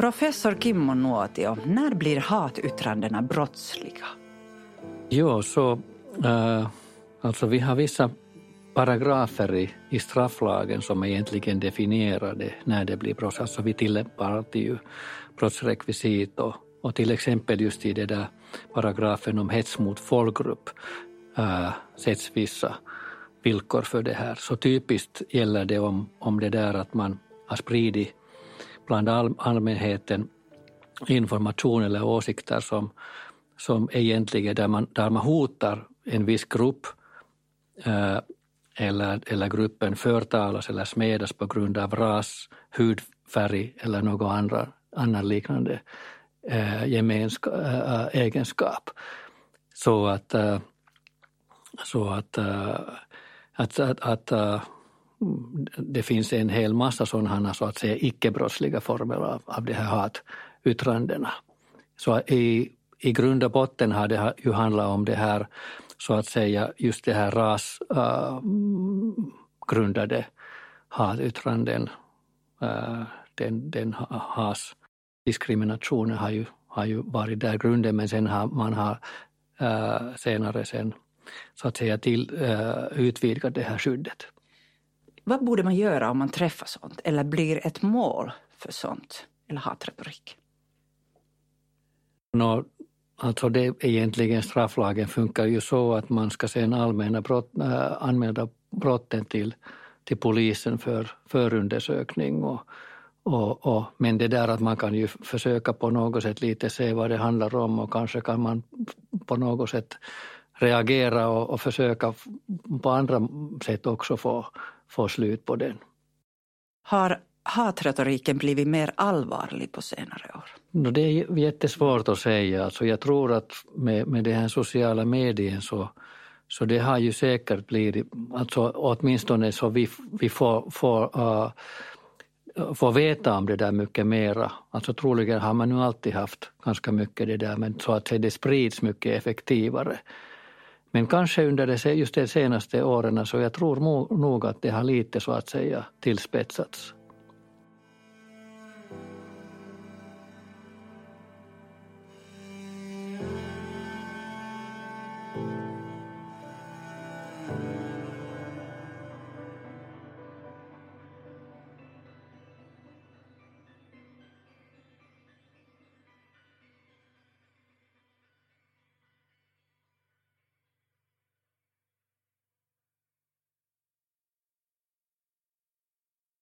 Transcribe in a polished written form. Professor Kimmo Nuotio, när blir hatyttrandena brottsliga? Jo, så alltså vi har vissa paragrafer i strafflagen som egentligen definierade när det blir brott. Alltså vi tillämpar alltid ju brottsrekvisit och till exempel just i den där paragrafen om hets mot folkgrupp sätts vissa villkor för det här. Så typiskt gäller det om det där att man har spridit bland allmänheten information eller åsikter som egentligen där man hotar en viss grupp eller gruppen förtalas eller smedas på grund av ras, hudfärg eller någon annan liknande egenskap. Så att det finns en hel massa sådana så att säga icke-brottsliga former av de här hatyttrandena. Så i grund och botten har det ju handlat om det här så att säga just det här rasgrundade hatyttranden. Den rasdiskriminationen har ju varit där grunden, men sen har man senare så att säga utvidgat det här skyddet. Vad borde man göra om man träffar sånt eller blir ett mål för sånt eller hatretorik? Alltså det egentligen strafflagen funkar ju så att man ska sen anmäla brotten till polisen för förundersökning men det där att man kan ju försöka på något sätt lite se vad det handlar om och kanske kan man på något sätt reagera och försöka på andra sätt också få slut på den. Har hatretoriken blivit mer allvarlig på senare år? Det är jättesvårt att säga. Alltså jag tror att med de här sociala medierna så det har ju säkert blivit, alltså åtminstone så vi får veta om det där mycket mera. Alltså troligen har man nu alltid haft ganska mycket det där, men så att det sprids mycket effektivare. Men kanske under just de senaste åren så jag tror nog att det har lite så att säga tillspetsats.